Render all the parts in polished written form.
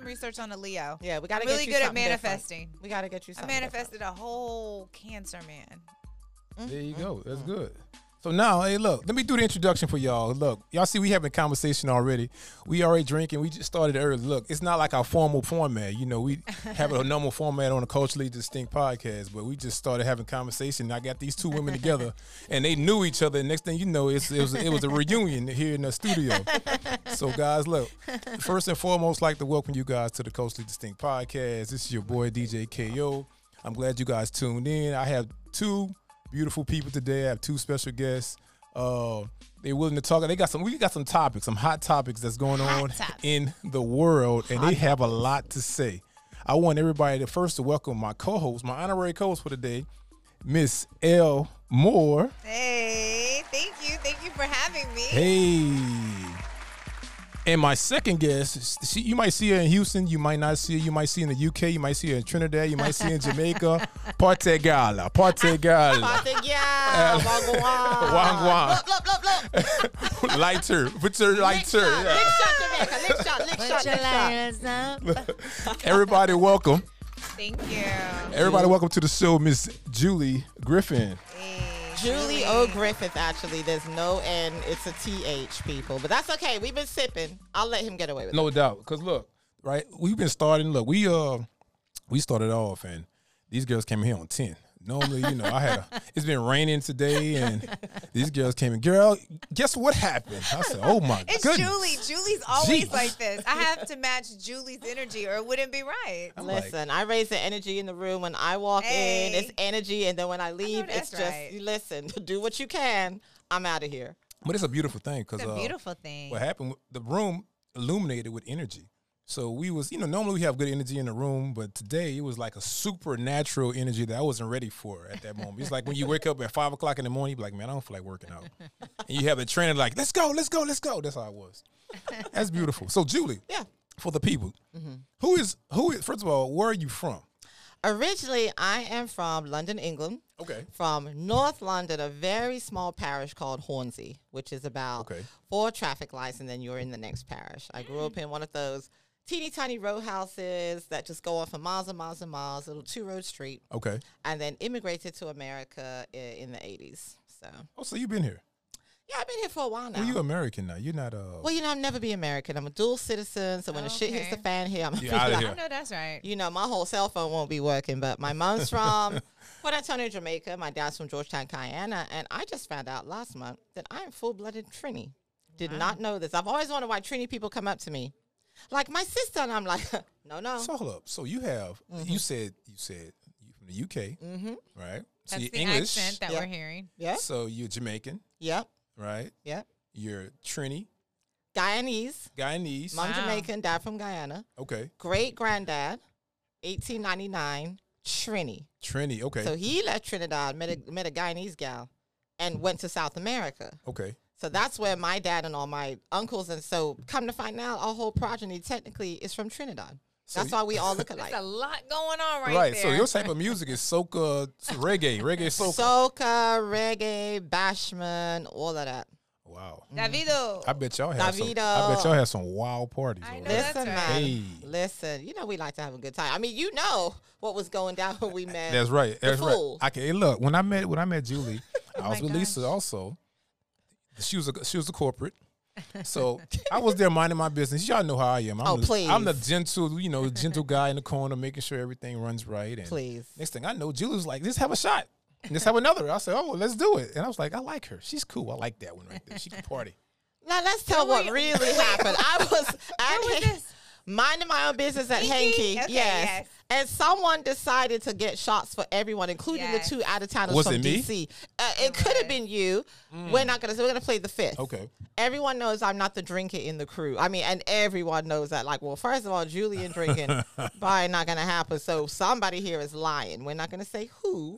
some research on a Leo. Yeah, we got to get really you good at manifesting. Different. We got to get you something. I manifested different. A whole Cancer man. There you go. That's good. So now, hey, look, let me do the introduction for y'all. Look, y'all see we having a conversation already. We already drinking. We just started early. Look, it's not like our formal format. You know, we have a normal format on a Culturally Distinct Podcast, but we just started having conversation. I got these two women together, and they knew each other. And next thing you know, it was a reunion here in the studio. So, guys, look, first and foremost, I'd like to welcome you guys to the Culturally Distinct Podcast. This is your boy, DJ KO. I'm glad you guys tuned in. I have two beautiful people today. I have two special guests. They're willing to talk. They got some. We got some topics, some hot topics that's going on in the world, and they have a lot to say. I want everybody to first to welcome my co-host, my honorary co-host for today, Miss L. Moore. Hey, thank you for having me. Hey. And my second guest, you might see her in Houston, you might not see her, you might see her in the UK, you might see her in Trinidad, you might see her in Jamaica. Portegala, Portegala. Wangwan. Look. Lighter. Put your lighter. Lick shot. Everybody welcome. Thank you. Everybody welcome to the show, Miss Julie Griffin. Hey. Julie O'Griffith, actually. There's no N. It's a TH, people. But that's okay. We've been sipping. I'll let him get away with it. No doubt. Because, look, right? We've been starting. Look, we started off, and these girls came here on 10. Normally, you know, I had a, it's been raining today, and these girls came in. Girl, guess what happened? I said, oh, my goodness. It's Julie. Julie's always like this. I have to match Julie's energy or it wouldn't be right. Listen, I raise the energy in the room. When I walk in, it's energy, and then when I leave, it's just, listen, do what you can. I'm out of here. But it's a beautiful thing. It's a beautiful thing. What happened, the room illuminated with energy. So we was, you know, normally we have good energy in the room, but today it was like a supernatural energy that I wasn't ready for at that moment. It's like when you wake up at 5 o'clock in the morning, you be like, man, I don't feel like working out. And you have a trainer like, let's go, let's go, let's go. That's how it was. That's beautiful. So Julie, for the people, who is, first of all, where are you from? Originally, I am from London, England. Okay. From North London, a very small parish called Hornsey, which is about 4 traffic lights, and then you're in the next parish. I grew up in one of those teeny tiny row houses that just go on for miles and miles and miles, little 2-road street. Okay. And then immigrated to America in the 80s. So. Oh, so you've been here? Yeah, I've been here for a while now. Well, you're American now. You're not a... Well, you know, I'll never be American. I'm a dual citizen, so when the shit hits the fan here, I'm going to be like... I know that's right. You know, my whole cell phone won't be working, but my mom's from Port Antonio, Jamaica. My dad's from Georgetown, Kiana. And I just found out last month that I am full-blooded Trini. Did not know this. I've always wondered why Trini people come up to me. Like my sister, and I'm like, no. So hold up. So you have, you said you're from the UK, right? So that's the English accent that we're hearing. Yeah. So you're Jamaican. Yep. Right. Yep. You're Trini. Guyanese. Mom Jamaican, dad from Guyana. Okay. Great granddad, 1899, Trini. Trini. Okay. So he left Trinidad, met a Guyanese gal, and went to South America. Okay. So that's where my dad and all my uncles, and so come to find out, our whole progeny technically is from Trinidad. So that's why we all look alike. There's a lot going on right there. Right, so your type of music is soca, reggae, soca. Soca, reggae, bashment, all of that. Wow. Davido. I bet y'all have some wild parties. I know, listen, man. Hey. Listen, you know we like to have a good time. I mean, you know what was going down when we met. That's right. That's right. Hey, look, when I met Julie, I was with Lisa also. She was a corporate, so I was there minding my business. Y'all know how I am. I'm the gentle, you know, guy in the corner, making sure everything runs right. And next thing I know, Julie was like, "Let's have a shot. Let's have another." I said, "Oh, let's do it." And I was like, "I like her. She's cool. I like that one right there. She can party." Now let's tell what really happened. I was actually minding my own business at Hankey. Okay, yes. And someone decided to get shots for everyone, including the 2 out-of-towners from D.C. It could have been you. We're not going to. We're going to play the fifth. Okay. Everyone knows I'm not the drinker in the crew. I mean, and everyone knows that. Like, well, first of all, Julian drinking, probably not going to happen. So somebody here is lying. We're not going to say who.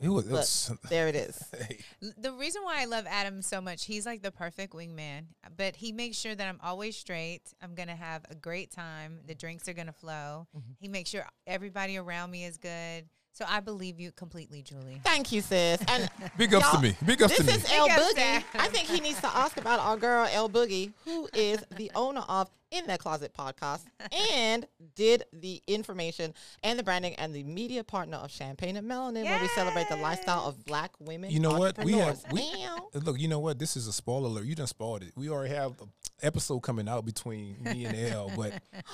There it is. Hey. The reason why I love Adam so much, he's like the perfect wingman. But he makes sure that I'm always straight. I'm going to have a great time. The drinks are going to flow. He makes sure everybody around me is good. So I believe you completely, Julie. Thank you, sis. And big ups to me. Big ups to me. This is L Boogie. I think he needs to ask about our girl, L Boogie, who is the owner of In That Closet Podcast and did the information and the branding and the media partner of Champagne and Melanin, where we celebrate the lifestyle of black women. You know what? We have, look, you know what? This is a spoiler alert. You done spoiled it. We already have an episode coming out between me and L, but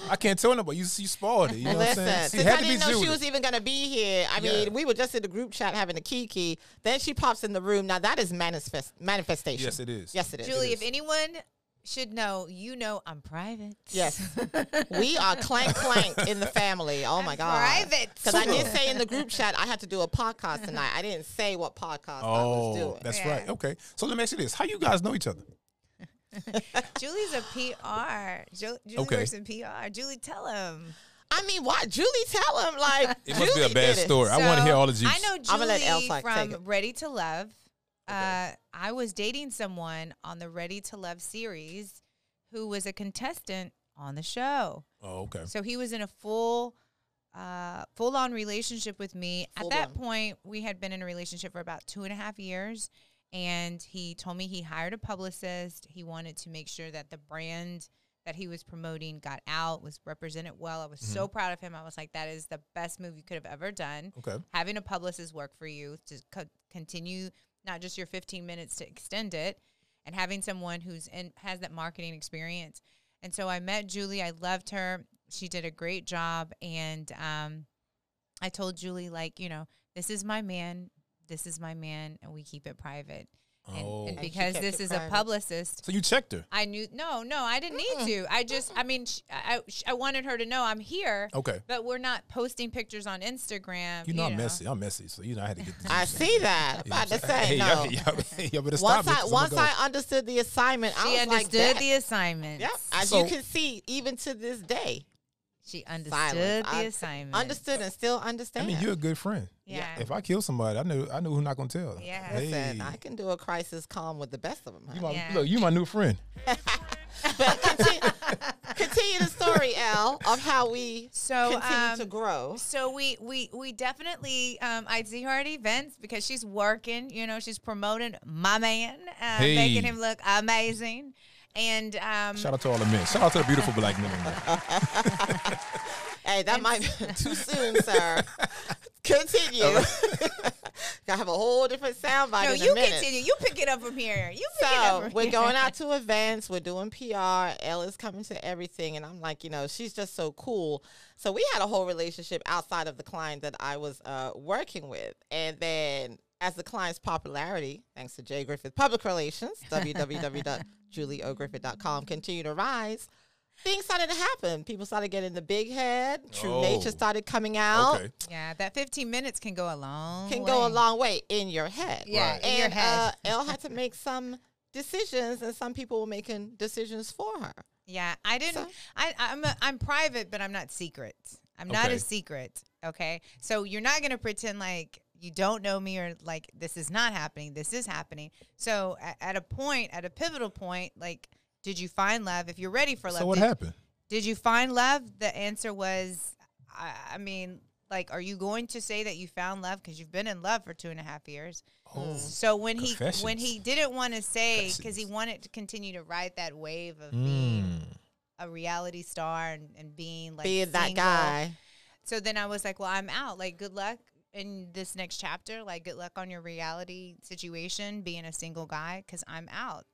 I can't tell nobody. You spoiled it. You know what I'm saying? Since I didn't know she was even going to be here. I mean, we were just in the group chat having a kiki. Then she pops in the room. Now, that is manifestation. Yes, it is. Yes, it is. Julie, if anyone should know, you know I'm private. Yes. We are clank in the family. Oh, my God. Private. Because I did say in the group chat I had to do a podcast tonight. I didn't say what podcast I was doing. Oh, that's right. Okay. So let me ask you this. How you guys know each other? Julie's a PR. Julie works in PR. Julie, tell him. I mean, why? Julie, tell him. Like, it must be a bad story. So, I want to hear all the juice. I know Julie from Ready to Love. I was dating someone on the Ready to Love series who was a contestant on the show. Oh, okay. So he was in a full-on relationship with me. At that point, we had been in a relationship for about 2.5 years, and he told me he hired a publicist. He wanted to make sure that the brand that he was promoting got out, was represented well. I was so proud of him. I was like, that is the best move you could have ever done. Okay. Having a publicist work for you to continue not just your 15 minutes to extend it, and having someone who's has that marketing experience. And so I met Julie. I loved her. She did a great job. And I told Julie, like, you know, this is my man. This is my man. And we keep it private. And because this is a publicist. So you checked her. I knew. No, I didn't need to. I just, I mean, I wanted her to know I'm here. Okay. But we're not posting pictures on Instagram. You know, I'm messy. I'm messy. So, you know, I had to get the I see that. I'm about to say, hey, no. Y'all better stop once I understood the assignment, I was like that. She understood the assignment. Yep. As you can see, even to this day. She understood the assignment. Understood and still understand. I mean, you're a good friend. Yeah. If I kill somebody, I know who's not gonna tell. Yeah. Listen, I can do a crisis calm with the best of them. You look, you my new friend. But continue the story, Elle, of how we continue to grow. So we definitely, I see her at events because she's working. You know, she's promoting my man, making him look amazing. And shout out to all the men. Shout out to the beautiful black men. Hey, that might be too soon, sir. Continue. I have a whole different soundbite. No, you continue. You pick it up from here. You pick it up from here. We're going out to events. We're doing PR. Elle is coming to everything, and I'm like, you know, she's just so cool. So we had a whole relationship outside of the client that I was working with, and then as the client's popularity, thanks to J. Griffith Public Relations, www.julieogriffith.com, continued to rise, things started to happen. People started getting the big head. True nature started coming out. Okay. Yeah, that 15 minutes can go a long way. Can go a long way in your head. Yeah, right. In your head. Elle had to make some decisions, and some people were making decisions for her. Yeah, I didn't. So, I'm private, but I'm not secret. I'm not a secret, okay? So you're not going to pretend like you don't know me, or like, this is not happening. This is happening. So at a pivotal point, like, did you find love? If you're ready for love. So what happened? Did you find love? The answer was, I mean, like, are you going to say that you found love? Because you've been in love for 2.5 years. Oh, so when he didn't want to say, because he wanted to continue to ride that wave of being a reality star and being like that guy. So then I was like, well, I'm out. Like, good luck in this next chapter, like, good luck on your reality situation, being a single guy, because I'm out.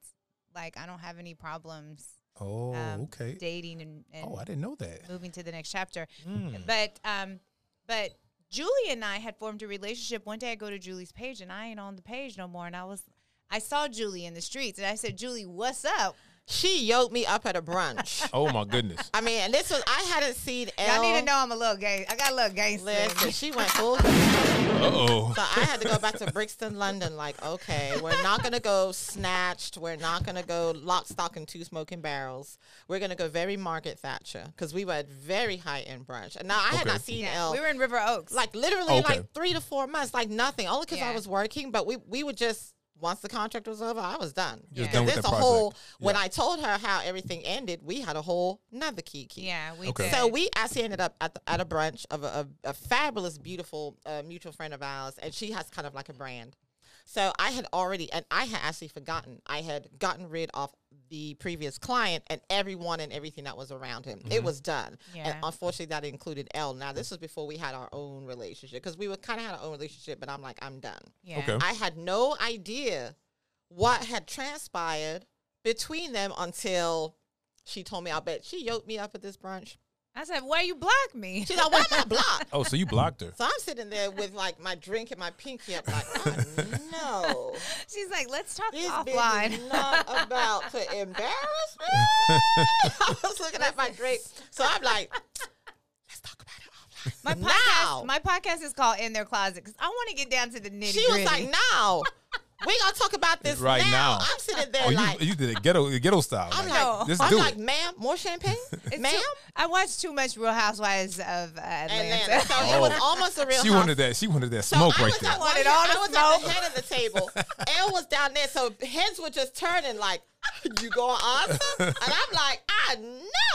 Like, I don't have any problems. Oh, okay. Dating and I didn't know that. Moving to the next chapter, but Julie and I had formed a relationship. One day, I go to Julie's page, and I ain't on the page no more. And I saw Julie in the streets, and I said, Julie, what's up? She yoked me up at a brunch. Oh, my goodness. I mean, and this was, I hadn't seen Elle. Y'all need to know I'm a little gay. I got a little gangster. Listen, she went full. Uh-oh. So I had to go back to Brixton, London, like, okay, we're not going to go snatched. We're not going to go lock, stock, and two smoking barrels. We're going to go very Margaret Thatcher, because we were at very high-end brunch. And now, I had not seen Elle. We were in River Oaks. Like, literally, like, 3 to 4 months, like, nothing. Only because I was working, but we were just once the contract was over, I was done. Yeah. Done with the project. When I told her how everything ended, we had a whole nother kiki. Yeah, we did. So we actually ended up at a brunch of a fabulous, beautiful mutual friend of ours, and she has kind of like a brand. So I had already, and I had actually forgotten, I had gotten rid of the previous client and everyone and everything that was around him. Mm-hmm. It was done. Yeah. And unfortunately, that included L. Now, this was before we had our own relationship, because we were kind of had our own relationship, but I'm like, I'm done. Yeah. Okay. I had no idea what had transpired between them until she told me, I bet she yoked me up at this brunch. I said, why you block me? She's like, why am I blocked? Oh, so you blocked her. So I'm sitting there with, like, my drink and my pinky up, like, oh, no. She's like, let's talk this offline. This is not about to embarrass me. I was looking at my drink. So I'm like, let's talk about it. My podcast is called In Their Closet, because I want to get down to the nitty-gritty. She was like, now. We're going to talk about this right now. I'm sitting there like. You did it ghetto style. I'm like, ma'am, more champagne? Ma'am? I watched too much Real Housewives of Atlanta. So it was almost a Real Housewives. She wanted that smoke right there. I was at the head of the table. Elle was down there, so heads were just turning like, you going to answer? And I'm like, I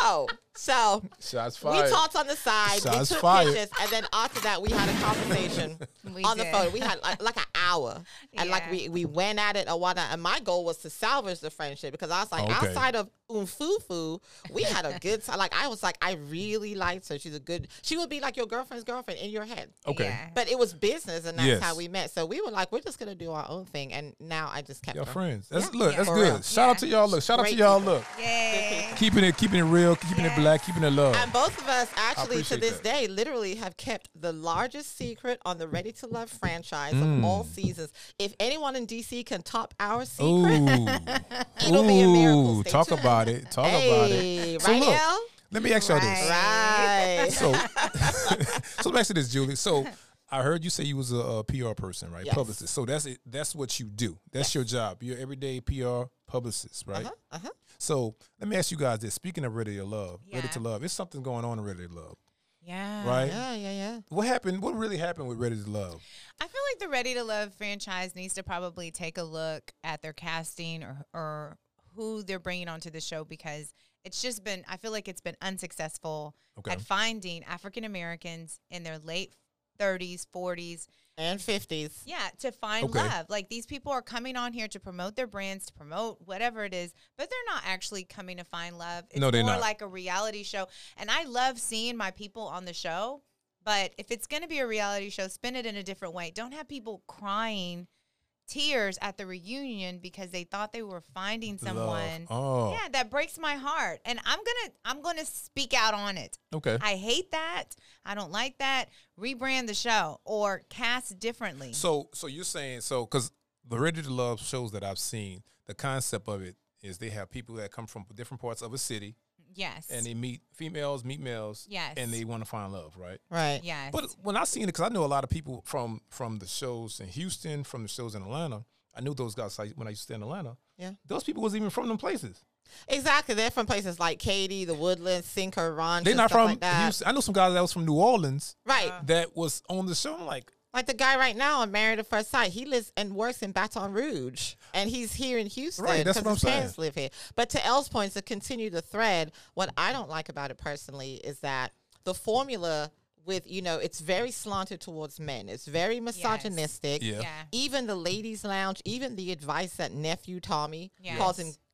know. So shots fired. We talked on the side. Shots we took fired. Pictures. And then after that, we had a conversation on the phone. We had like an hour. And we went at it a while. And my goal was to salvage the friendship, because I was like, outside of Umfufu, we had a good time. Like, I was like, I really liked her. She would be like your girlfriend's girlfriend in your head. Okay. Yeah. But it was business, and that's how we met. So we were like, we're just going to do our own thing. And now I just kept her. Friends. That's good. Real. Shout out to y'all. Look, shout out to y'all. Look. Yay. Keeping it real. Keeping it black. Keeping it love. And both of us actually to this day literally have kept the largest secret on the Ready to Love franchise of all seasons. If anyone in DC can top our secret, it'll be a miracle. Stay tuned. Talk about it. So right, look, let me ask y'all this. Right. So let me ask you this, Julie. So I heard you say you was a PR person, right? Yes. Publicist. So that's what you do. That's your job. You're everyday PR publicist, right? So let me ask you guys this. Speaking of Ready to Love, it's something going on in Ready to Love. Yeah. Right? Yeah. What happened? What really happened with Ready to Love? I feel like the Ready to Love franchise needs to probably take a look at their casting or who they're bringing onto the show, because it's just been, I feel like it's been unsuccessful at finding African Americans in their late 30s, 40s. And 50s. Yeah, to find love. Like, these people are coming on here to promote their brands, to promote whatever it is, but they're not actually coming to find love. It's more like a reality show. And I love seeing my people on the show, but if it's going to be a reality show, spin it in a different way. Don't have people crying tears at the reunion because they thought they were finding someone. Oh. Yeah, that breaks my heart. And I'm gonna speak out on it. Okay. I hate that. I don't like that. Rebrand the show or cast differently. So you're saying, because the Ready to Love shows that I've seen, the concept of it is they have people that come from different parts of a city. Yes. And they meet males. Yes. And they want to find love, right? Right. Yes. But when I seen it, because I know a lot of people from the shows in Houston, from the shows in Atlanta, I knew those guys when I used to stay in Atlanta. Yeah. Those people wasn't even from them places. Exactly. They're from places like Katy, The Woodlands, Sinker, Ron. They're not from Houston. I know some guys that was from New Orleans. Right. That was on the show. I'm like. Like the guy right now on Married at First Sight, he lives and works in Baton Rouge, and he's here in Houston because his parents live here. But to Elle's point, to continue the thread, what I don't like about it personally is that the formula with, it's very slanted towards men. It's very misogynistic. Yes. Yeah. Yeah. Even the ladies' lounge, even the advice that nephew Tommy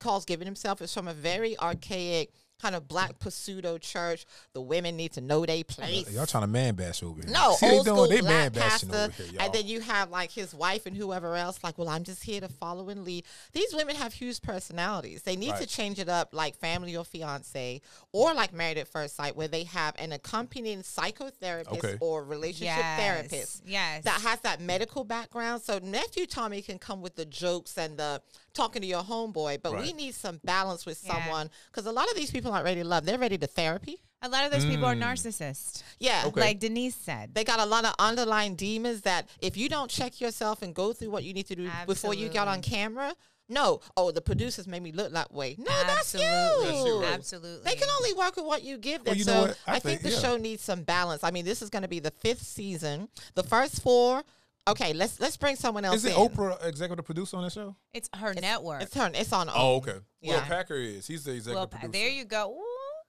calls giving himself is from a very archaic kind of black pseudo church. The women need to know they place. Y'all trying to man bash over here. No, see, old school black pastor. Over here, and then you have like his wife and whoever else. Like, well, I'm just here to follow and lead. These women have huge personalities. They need to change it up, like Family or Fiance, or like Married at First Sight, where they have an accompanying psychotherapist or relationship therapist. Yes, that has that medical background. So nephew Tommy can come with the jokes and the talking to your homeboy, but we need some balance with someone, because a lot of these people aren't ready to love. They're ready to therapy. A lot of those people are narcissists. Yeah. Okay. Like Denise said. They got a lot of underlying demons that if you don't check yourself and go through what you need to do before you get on camera, the producers made me look that way. No, that's you. Absolutely. They can only work with what you give them. Well, so I think the show needs some balance. I mean, this is going to be the 5th season. The first 4 Okay, let's bring someone else in. Is it Oprah executive producer on the show? It's her network. It's on Oprah. Oh, okay. Yeah. Will Packer is. He's the executive producer. There you go. Ooh.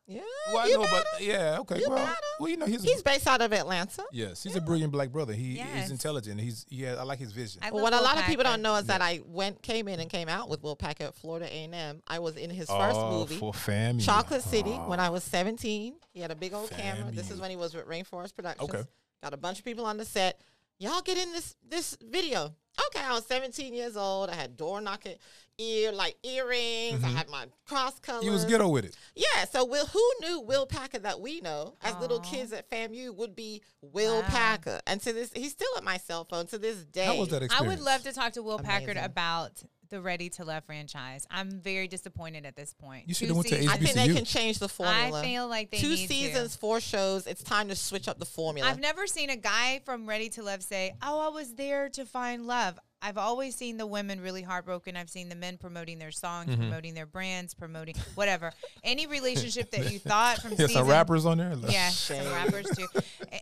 Yeah. Well, I know, but yeah, okay. Well, you know, he's based out of Atlanta. Yes, he's a brilliant black brother. He's intelligent. I like his vision. What a lot of people don't know is that I came in and came out with Will Packer at Florida A&M. I was in his first movie, for family. Chocolate City, when I was 17. He had a big old camera. This is when he was with Rainforest Productions. Okay. Got a bunch of people on the set. Y'all get in this video. Okay, I was 17 years old. I had door knocking earrings. I had my cross colors. You was ghetto with it. Yeah, so who knew Will Packer that we know as little kids at FAMU would be Will Packer. And to this, he's still at my cell phone to this day. How was that experience? I would love to talk to Will Packard about the Ready to Love franchise. I'm very disappointed at this point. You should have went to HBCU. I think they can change the formula. I feel like they need to. 2 seasons, 4 shows. It's time to switch up the formula. I've never seen a guy from Ready to Love say, "Oh, I was there to find love." I've always seen the women really heartbroken. I've seen the men promoting their songs, promoting their brands, promoting whatever. Any relationship that you thought from season... some rappers on there. Yeah, some rappers too.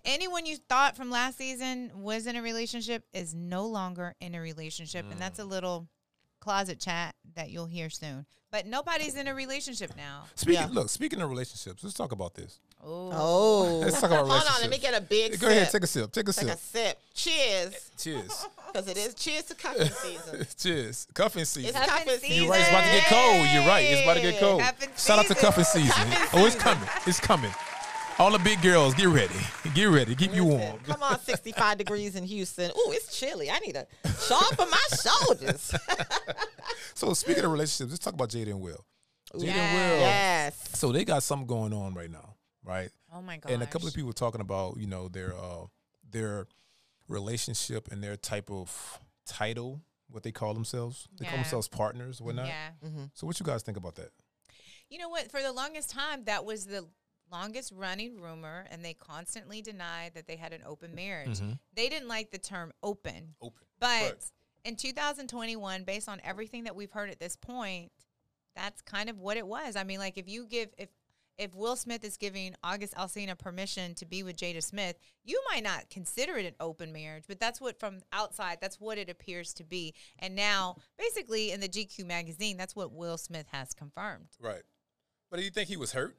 Anyone you thought from last season was in a relationship is no longer in a relationship. And that's a little... closet chat that you'll hear soon. But nobody's in a relationship now. Speaking of relationships, let's talk about this. Let's talk about relationships. Hold on, let me get a big sip. Go ahead, take a sip. Take a sip. Cheers. Cheers. Because it is cheers to cuffing season. Cheers. Cuffing season. It's cuffing season. You're right, it's about to get cold. You're right, it's about to get cold. Shout out to cuffing season. It's coming. It's coming. All the big girls, get ready. Get ready. Keep you warm. Come on, 65 degrees in Houston. Ooh, it's chilly. I need a shawl for my shoulders. So speaking of relationships, let's talk about Jada and Will. Jada and Will. Yes. So they got something going on right now, right? Oh, my God. And a couple of people talking about, you know, their relationship and their type of title, what they call themselves. They call themselves partners, whatnot. Yeah. So what you guys think about that? You know what? For the longest time, that was the longest running rumor, and they constantly denied that they had an open marriage. They didn't like the term open. But in 2021, based on everything that we've heard at this point, that's kind of what it was. I mean, like if Will Smith is giving August Alsina permission to be with Jada Smith, you might not consider it an open marriage, but that's what, from outside, that's what it appears to be. And now, basically, in the GQ magazine, that's what Will Smith has confirmed. Right. But do you think he was hurt?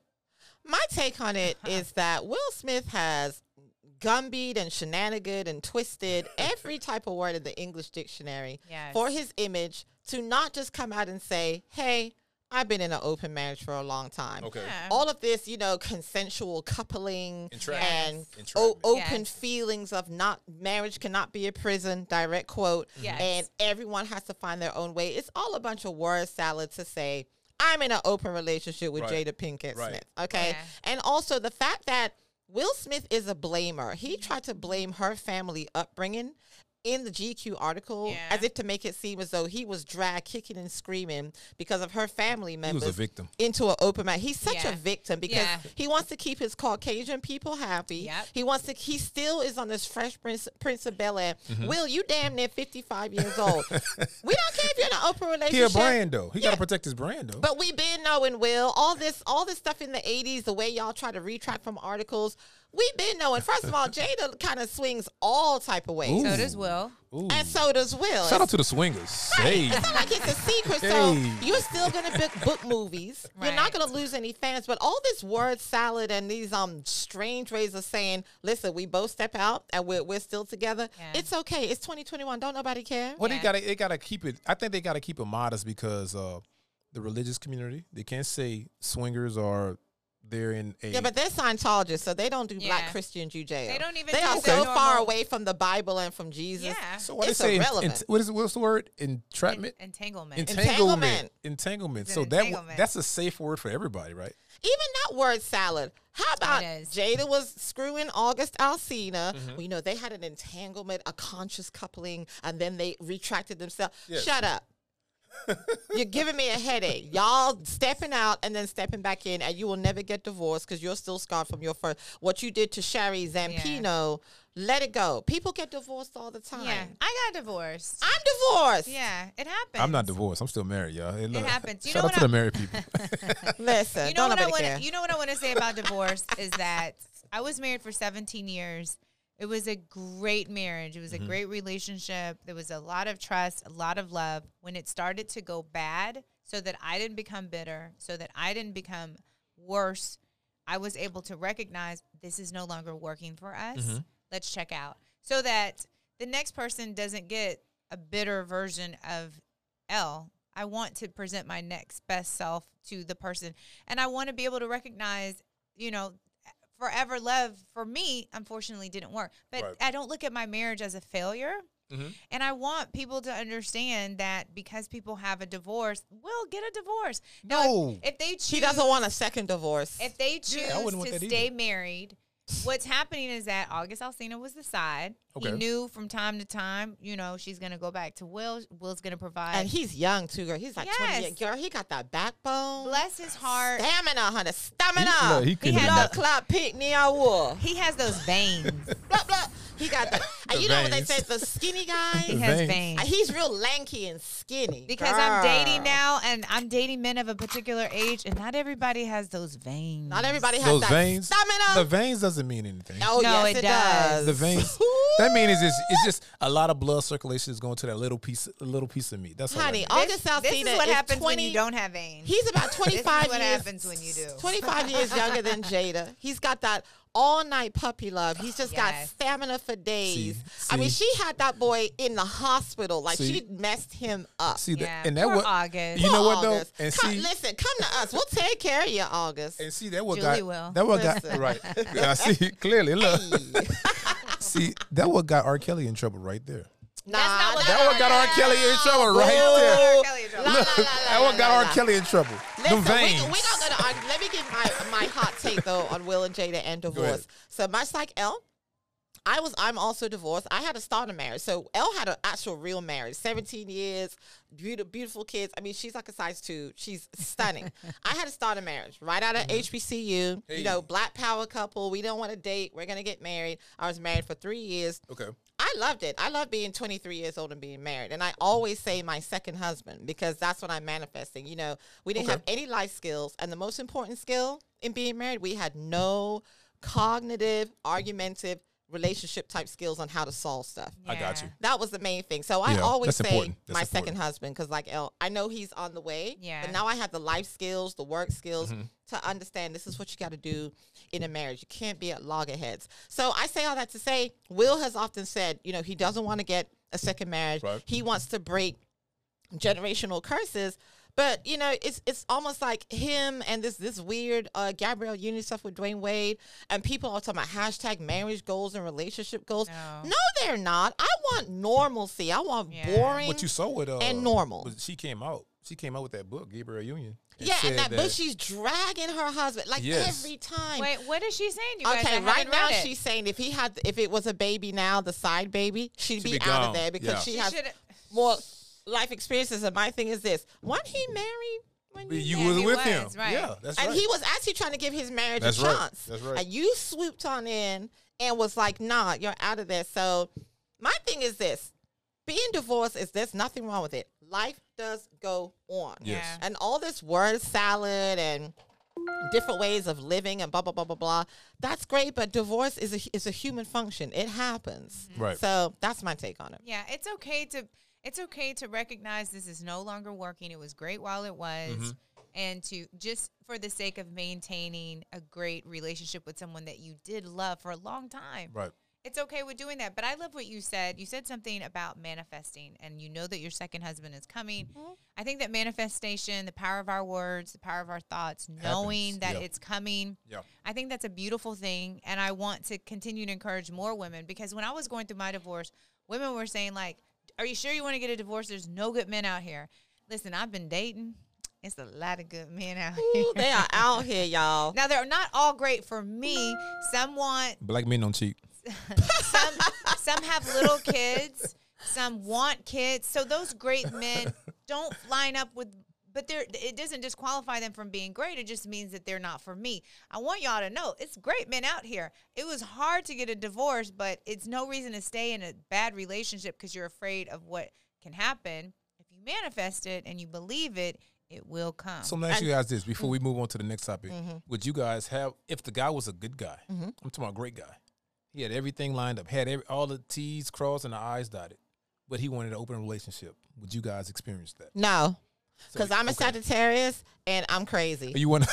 My take on it is that Will Smith has gumbied and shenanigan and twisted every type of word in the English dictionary for his image to not just come out and say, "Hey, I've been in an open marriage for a long time." Okay. Yeah. All of this, you know, consensual coupling and open feelings of not marriage cannot be a prison, direct quote, and everyone has to find their own way. It's all a bunch of word salad to say, "I'm in an open relationship with Jada Pinkett Smith." Okay. Yeah. And also the fact that Will Smith is a blamer. He tried to blame her family upbringing in the GQ article as if to make it seem as though he was dragged kicking and screaming because of her family members. He was a victim. Into an open marriage. He's such a victim because he wants to keep his Caucasian people happy. Yep. He wants to. He still is on this Fresh Prince of Bel-Air. Will, you damn near 55 years old. We don't care if you're in an open relationship. He a brand, though. He got to protect his brand, though. But we've been knowing, Will, all this stuff in the 80s, the way y'all try to retract from articles. We've been knowing. First of all, Jada kind of swings all type of ways. Ooh. So does Will. Ooh. And so does Will. Shout out to the swingers. Hey. It's not like it's a secret. So you're still going to book movies. Right. You're not going to lose any fans. But all this word salad and these strange ways of saying, "Listen, we both step out and we're still together." Yeah. It's okay. It's 2021. Don't nobody care. Well, they gotta keep it. I think they gotta keep it modest because the religious community, they can't say swingers are. They're in a... Yeah, but they're Scientologists, so they don't do Black Christian Judeo. They don't even... They are so far away from the Bible and from Jesus. Yeah. So it's irrelevant. What's the word? Entrapment? Entanglement. So that's a safe word for everybody, right? Even that word salad. How about Jada was screwing August Alsina? We know they had an entanglement, a conscious coupling, and then they retracted themselves. Yes. Shut up. You're giving me a headache. Y'all stepping out and then stepping back in, and you will never get divorced because you're still scarred from your first. What you did to Shari Zampino, let it go. People get divorced all the time. Yeah, I got divorced. I'm divorced. Yeah, it happens. I'm not divorced. I'm still married, y'all. It happens. Shout out to the married people. Listen, you know what I want to say about divorce is that I was married for 17 years. It was a great marriage. It was a great relationship. There was a lot of trust, a lot of love. When it started to go bad, so that I didn't become bitter, so that I didn't become worse, I was able to recognize this is no longer working for us. Let's check out. So that the next person doesn't get a bitter version of L. I want to present my next best self to the person. And I want to be able to recognize, you know, forever love for me, unfortunately, didn't work. But I don't look at my marriage as a failure. And I want people to understand that because people have a divorce, we'll get a divorce. No. If they choose, she doesn't want a second divorce. If they choose to stay married, what's happening is that August Alsina was the side. He knew from time to time, you know, she's going to go back to Will. Will's going to provide. And he's young, too, girl. He's like 28. Girl, he got that backbone. Bless his heart. Stamina, honey. Stamina. He had the clock pick near wool. He has those veins. Blah, blah. He got the, you know what they say, the skinny guy? He has veins. He's real lanky and skinny. Because I'm dating now, and I'm dating men of a particular age, and not everybody has those veins. Not everybody has that veins, stamina. The veins doesn't mean anything. Oh, no, yes, it does. The veins, that means it's just a lot of blood circulation is going to that little piece of meat. That's August Alsina is what happens when you don't have veins. He's about 25 years. What happens when you do. 25 years younger than Jada. He's got that all-night puppy love. He's just got stamina for days. See, I mean, she had that boy in the hospital. Like, she messed him up. See, and that was August. You know what, though? And listen, come to us. We'll take care of you, August. And see, that what Julie got. That what got right. I see clearly. Look, see, that what got R. Kelly in trouble right there. Nah, that one got R. Kelly in trouble right there. That one got R. Kelly in trouble. The veins. We're not going to argue. Let me give my hot take, though, on Will and Jada and divorce. So much like Elle, I'm also divorced. I had to start a marriage. So Elle had an actual real marriage, 17 years, beautiful kids. I mean, she's like a size 2. She's stunning. I had to start a marriage right out of HBCU. Hey. You know, black power couple. We don't want to date. We're going to get married. I was married for 3 years. Okay. I loved it. I love being 23 years old and being married. And I always say my second husband because that's what I'm manifesting. You know, we didn't have any life skills. And the most important skill in being married, we had no cognitive, argumentative, relationship type skills on how to solve stuff. I got you. That was the main thing. So I always say my second husband because, like, I know he's on the way. Yeah. But now I have the life skills, the work skills to understand this is what you got to do in a marriage. You can't be at loggerheads. So I say all that to say, Will has often said, you know, he doesn't want to get a second marriage. Right. He wants to break generational curses. But, you know, it's almost like him and this weird Gabrielle Union stuff with Dwayne Wade, and people are talking about hashtag marriage goals and relationship goals. No, they're not. I want normalcy. I want boring. What you saw with and normal. She came out with that book, Gabrielle Union. And that book, she's dragging her husband like every time. Wait, what is she saying? You guys, right now she's saying if it was a baby now, the side baby, she'd be out of there because she has more life experiences. And my thing is this: weren't he married when you were with him? Right. Yeah, that's right. And he was actually trying to give his marriage a chance. That's right. And you swooped on in and was like, "Nah, you're out of there." So my thing is this: being divorced is there's nothing wrong with it. Life does go on. Yes. And all this word salad and different ways of living and blah blah blah blah blah. That's great, but divorce is a human function. It happens. Right. So that's my take on it. Yeah, it's okay to. It's okay to recognize this is no longer working. It was great while it was. And to just for the sake of maintaining a great relationship with someone that you did love for a long time. Right. It's okay with doing that. But I love what you said. You said something about manifesting, and you know that your second husband is coming. I think that manifestation, the power of our words, the power of our thoughts, knowing that it's coming, I think that's a beautiful thing. And I want to continue to encourage more women because when I was going through my divorce, women were saying like, "Are you sure you want to get a divorce? There's no good men out here." Listen, I've been dating. It's a lot of good men out here. They are out here, y'all. Now, they're not all great for me. Some want... Black men don't cheat. Some have little kids. Some want kids. So those great men don't line up with... But it doesn't disqualify them from being great. It just means that they're not for me. I want y'all to know it's great men out here. It was hard to get a divorce, but it's no reason to stay in a bad relationship because you're afraid of what can happen. If you manifest it and you believe it, it will come. So I'm going to ask you guys this before we move on to the next topic. Would you guys have, if the guy was a good guy, I'm talking about a great guy, He had everything lined up, had all the T's crossed and the I's dotted. But he wanted an open relationship. Would you guys experience that? No. Because I'm a Sagittarius and I'm crazy. You want?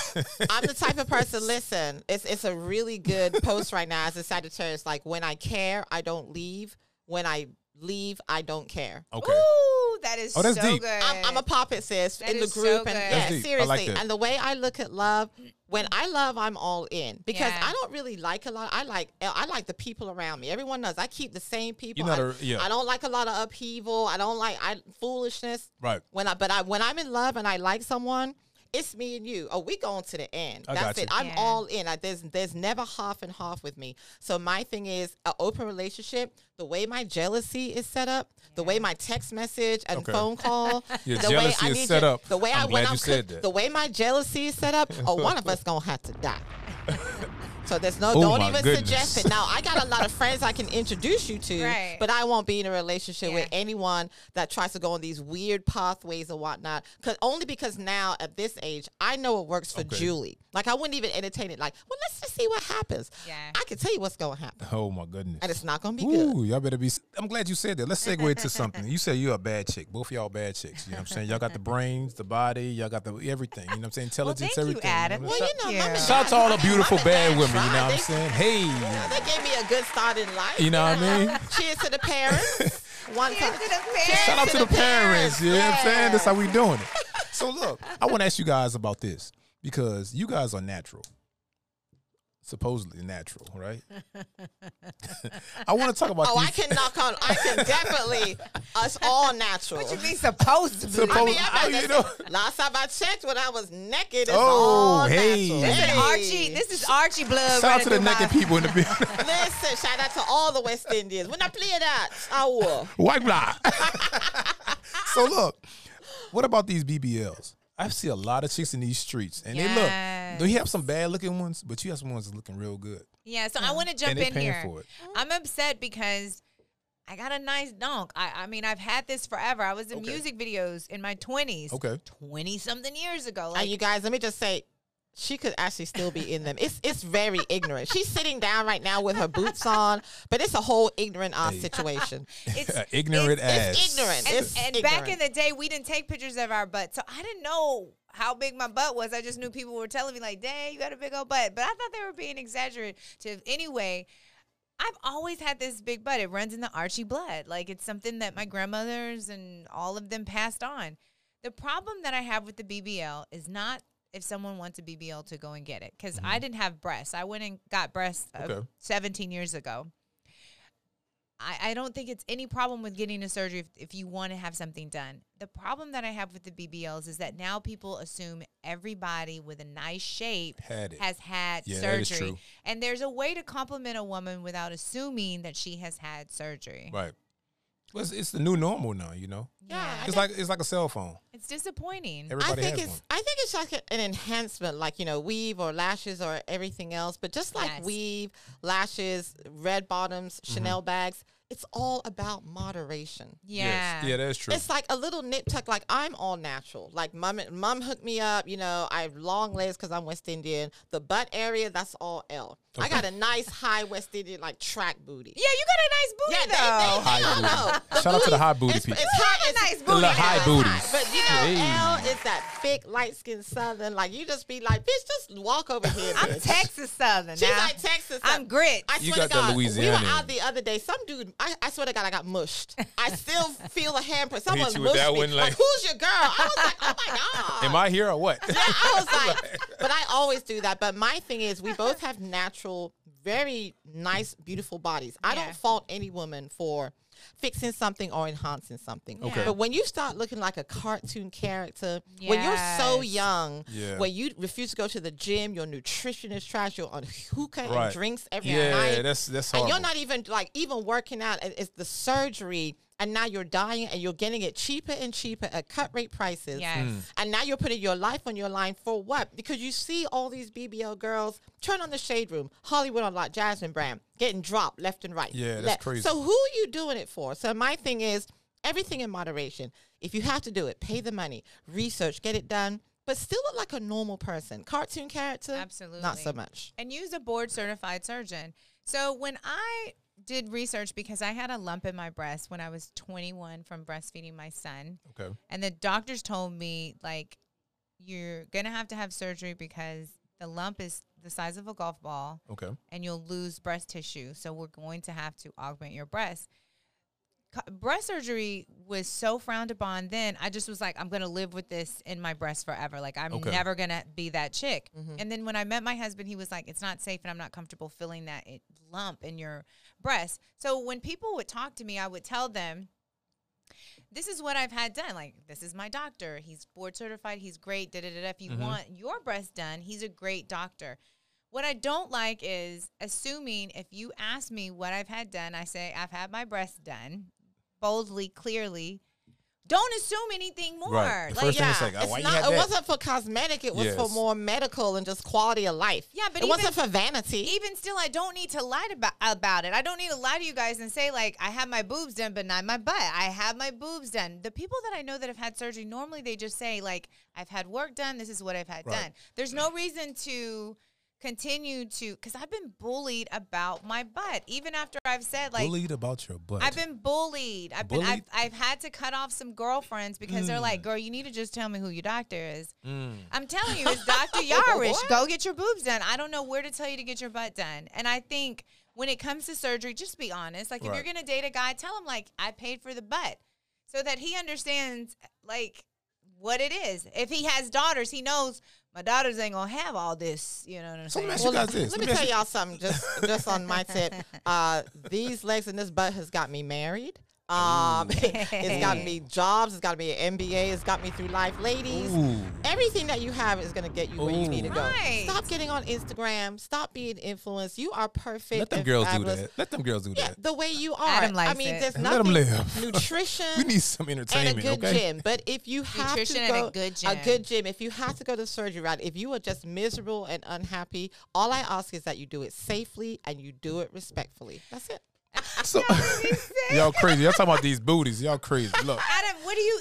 I'm the type of person. Listen, it's a really good post right now as a Sagittarius. Like, when I care, I don't leave. When I leave, I don't care. Okay. Ooh, that is that's so deep. Good. I'm a poppet, sis, that in the group, so and yeah, seriously. Like, and the way I look at love, when I love, I'm all in, because I don't really like a lot. I like the people around me. Everyone knows I keep the same people. I don't like a lot of upheaval. I don't like foolishness. Right. When I'm in love and I like someone, it's me and you. Oh, we going to the end. That's it. I'm all in. There's never half and half with me. So my thing is an open relationship. The way my jealousy is set up, the way my text message and phone call, the way my jealousy is set up. Oh, one of us gonna have to die. So there's no, don't even suggest it. Now, I got a lot of friends I can introduce you to, but I won't be in a relationship with anyone that tries to go on these weird pathways or whatnot. Only because now at this age, I know it works for Julie. Like, I wouldn't even entertain it. Like, well, let's just see what happens. Yeah. I can tell you what's going to happen. Oh, my goodness. And it's not going to be good. Y'all better be. I'm glad you said that. Let's segue to something. You said you're a bad chick. Both of y'all bad chicks. You know what I'm saying? Y'all got the brains, the body. Y'all got the everything. You know what I'm saying? Intelligence, well, everything. Adam. Well, you know, shout out to all the beautiful bad women. You know what I'm saying? Hey. Yeah, they gave me a good start in life. You know what I mean? Cheers to the parents. Shout out to the parents. You know what I'm saying? That's how we doing it. So look, I want to ask you guys about this, because you guys are natural. Supposedly natural, right? I want to talk about these. I can definitely, us all natural. What you mean supposed to be? Last time I checked, when I was naked, this is Archie blood. Shout out to the naked people in the building. Listen, shout out to all the West Indians. When I play that, I will. White block. So look, what about these BBLs? I see a lot of chicks in these streets, and they look. You have some bad looking ones, but you have some ones that's looking real good. Yeah, so I want to jump in here. For it. I'm upset because I got a nice donk. I mean, I've had this forever. I was in music videos in my 20s, 20-something years ago. Like, you guys, let me just say, she could actually still be in them. It's very ignorant. She's sitting down right now with her boots on, but it's a whole ignorant ass situation. It's ignorant ass. It's ignorant. And back in the day, we didn't take pictures of our butt, so I didn't know how big my butt was. I just knew people were telling me, like, "Dang, you got a big old butt," but I thought they were being exaggerative. Anyway, I've always had this big butt. It runs in the Archie blood. Like, it's something that my grandmothers and all of them passed on. The problem that I have with the BBL is not if someone wants a BBL to go and get it. Because I didn't have breasts. I went and got breasts 17 years ago. I don't think it's any problem with getting a surgery if you want to have something done. The problem that I have with the BBLs is that now people assume everybody with a nice shape has had surgery. And there's a way to compliment a woman without assuming that she has had surgery. Right. Well, it's the new normal now, you know. Yeah, it's like a cell phone. It's disappointing. Everybody has one. I think it's like an enhancement, like, you know, weave or lashes or everything else. But just like weave, lashes, red bottoms, Chanel bags, it's all about moderation. Yeah, yes. Yeah, that's true. It's like a little nip tuck. Like, I'm all natural. Like, mom hooked me up. You know, I have long legs because I'm West Indian. The butt area, that's all L. Okay. I got a nice high West Indian, like, track booty. Yeah, you got a nice booty. Yeah, they don't know. Shout out to the high booty people. It's high booties. But you know, L is that thick, light skinned Southern. Like, you just be like, bitch, just walk over here. Bitch. I'm Texas Southern. She's like Texas Southern. I'm grit. I swear to God, Louisiana. We were out the other day. Some dude, I swear to God, I got mushed. I still feel a handprint. Someone mushed me. Like, who's your girl? I was like, oh my God. Am I here or what? Yeah, I was like, but I always do that. But my thing is, we both have natural, very nice, beautiful bodies. I don't fault any woman for fixing something or enhancing something. Okay. But when you start looking like a cartoon character, when you're so young, where you refuse to go to the gym, your nutrition is trash, you're on hookah and drinks every night. Yeah, that's horrible. And you're not even, like, even working out. It's the surgery. And now you're dying, and you're getting it cheaper and cheaper at cut rate prices. Yes. And now you're putting your life on your line for what? Because you see all these BBL girls, turn on the Shade Room, Hollywood Unlocked, Jasmine Brand, getting dropped left and right. Yeah, that's crazy. So who are you doing it for? So my thing is, everything in moderation. If you have to do it, pay the money, research, get it done. But still look like a normal person. Cartoon character, absolutely. Not so much. And use a board-certified surgeon. So when I did research, because I had a lump in my breast when I was 21 from breastfeeding my son. Okay. And the doctors told me, like, you're going to have surgery because the lump is the size of a golf ball. Okay. And you'll lose breast tissue. So we're going to have to augment your breast. Breast surgery was so frowned upon then. I just was like, I'm going to live with this in my breast forever. Like, I'm never going to be that chick. Mm-hmm. And then when I met my husband, he was like, it's not safe and I'm not comfortable feeling that lump in your breast. So when people would talk to me, I would tell them, this is what I've had done. Like, this is my doctor. He's board certified. He's great. Da-da-da-da. If you want your breast done, he's a great doctor. What I don't like is assuming if you ask me what I've had done, I say, I've had my breast done. Boldly, clearly, don't assume anything more. Right. It wasn't for cosmetic. It was for more medical and just quality of life. Yeah, but it wasn't for vanity. Even still, I don't need to lie about it. I don't need to lie to you guys and say, like, I have my boobs done, but not my butt. I have my boobs done. The people that I know that have had surgery, normally they just say, like, I've had work done. This is what I've had done. There's no reason to continue to, because I've been bullied about my butt. Even after I've said, like, bullied about your butt. I've been bullied. I've had to cut off some girlfriends because they're like, girl, you need to just tell me who your doctor is. I'm telling you, it's Dr. Yarish. Go get your boobs done. I don't know where to tell you to get your butt done. And I think when it comes to surgery, just be honest. Like, if you're going to date a guy, tell him, like, I paid for the butt so that he understands, like, what it is. If he has daughters, he knows my daughters ain't gonna have all this, you know what I'm saying? Let me tell y'all something, just on my tip. These legs and this butt has got me married. It's gotten me jobs. It's got me an MBA. It's got me through life, ladies. Everything that you have is gonna get you where you need to go. Stop getting on Instagram. Stop being influenced. You are perfect. Let them girls fabulous. Do that. Let them girls do that. The way you are. I mean, there's nothing. Let them live. Nutrition. We need some entertainment. And a good gym. But if you have nutrition to go, and a good gym. If you have to go to surgery route, if you are just miserable and unhappy, all I ask is that you do it safely and you do it respectfully. That's it. So, y'all crazy. Y'all talking about these booties. Y'all crazy. Look, Adam, what do you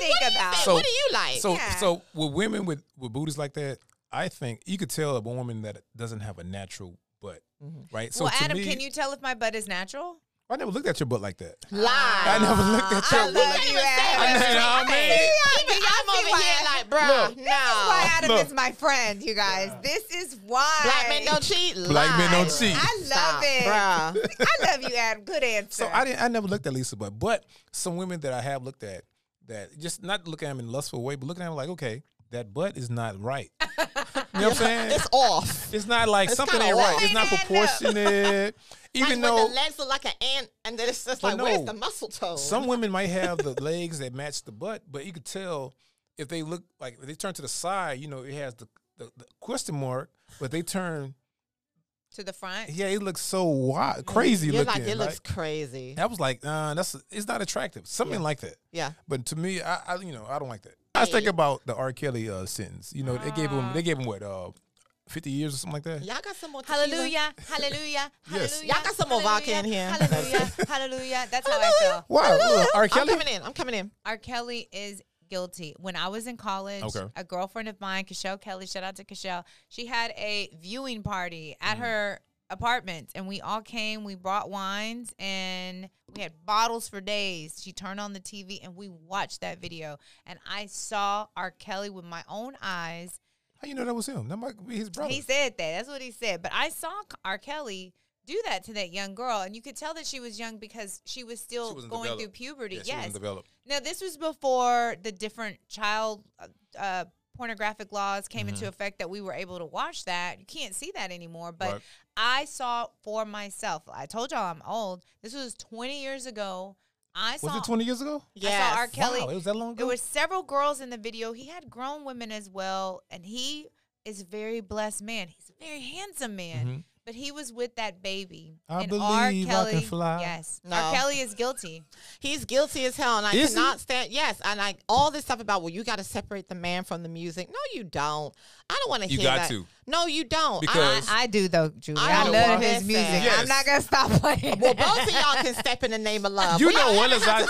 think about? So, what do you like? So with women with booties like that, I think you could tell a woman that doesn't have a natural butt, right? So, well, Adam, can you tell if my butt is natural? I never looked at your butt like that. Lie. I never looked at your butt like that. I'm over here like, bro, no. This is why Adam is my friend, you guys. Yeah. This is why. Black men don't cheat. Lie. Black men don't cheat. I love it. Bro. I love you, Adam. Good answer. So I never looked at Lisa's butt. But some women that I have looked at, that just not looking at them in a lustful way, but looking at them like, okay, that butt is not right. You know what I'm saying? It's off. It's not like something ain't right. It's not proportionate. Even like though the legs look like an ant, and then it's just like, where's the muscle tone? Some women might have the legs that match the butt, but you could tell if they look like, if they turn to the side, you know, it has the question mark, but they turn to the front. Yeah, it looks so wild, crazy looking. Like, it looks crazy. I was like, it's not attractive. Something like that. Yeah. But to me, I you know, I don't like that. I was thinking about the R. Kelly sentence. You know, they gave him what, 50 years or something like that. Y'all got some more tequila. Hallelujah, hallelujah, hallelujah. Y'all got some more vodka in here. Hallelujah, hallelujah. That's how I feel. Wow, R. Kelly. I'm coming in. R. Kelly is guilty. When I was in college, a girlfriend of mine, Keshelle Kelly, shout out to Keshelle, she had a viewing party at her apartment, and we all came. We brought wines, and we had bottles for days. She turned on the TV, and we watched that video, and I saw R. Kelly with my own eyes. How you know that was him? That might be his brother. He said that. That's what he said. But I saw R. Kelly do that to that young girl. And you could tell that she was young because she was still going through puberty. Yeah, she wasn't developed. Now, this was before the different child pornographic laws came into effect that we were able to watch that. You can't see that anymore. But I saw for myself. I told y'all I'm old. This was 20 years ago. Was it 20 years ago? Yeah. I saw R. Kelly. Wow, it was that long ago? There were several girls in the video. He had grown women as well, and he is a very blessed man. He's a very handsome man, but he was with that baby. I believe R. Kelly can fly. Yes. No. R. Kelly is guilty. He's guilty as hell, and I cannot stand. Yes, and all this stuff about, well, you got to separate the man from the music. No, you don't. I don't want to hear that. You got to. No, you don't. Because I do, though, Julie. I love his music. Yes. I'm not going to stop playing. Well, both of y'all can step in the name of love. You know well as I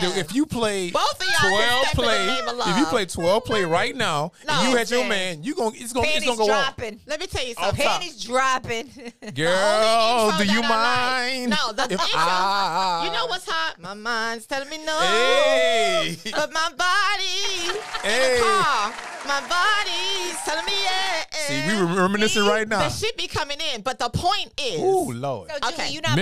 do. If you play both of y'all 12 play, if you play 12 play right now, no, and you had your man, you gonna it's gonna go dropping. Up. Let me tell you something. Panties dropping. Girl, do you mind? No, the intro. You know what's hot? My mind's telling me no, but my body in the car. My body's telling me See, we were reminiscing right now. The shit be coming in, but the point is. Ooh, Lord. So, Julie, okay. you're not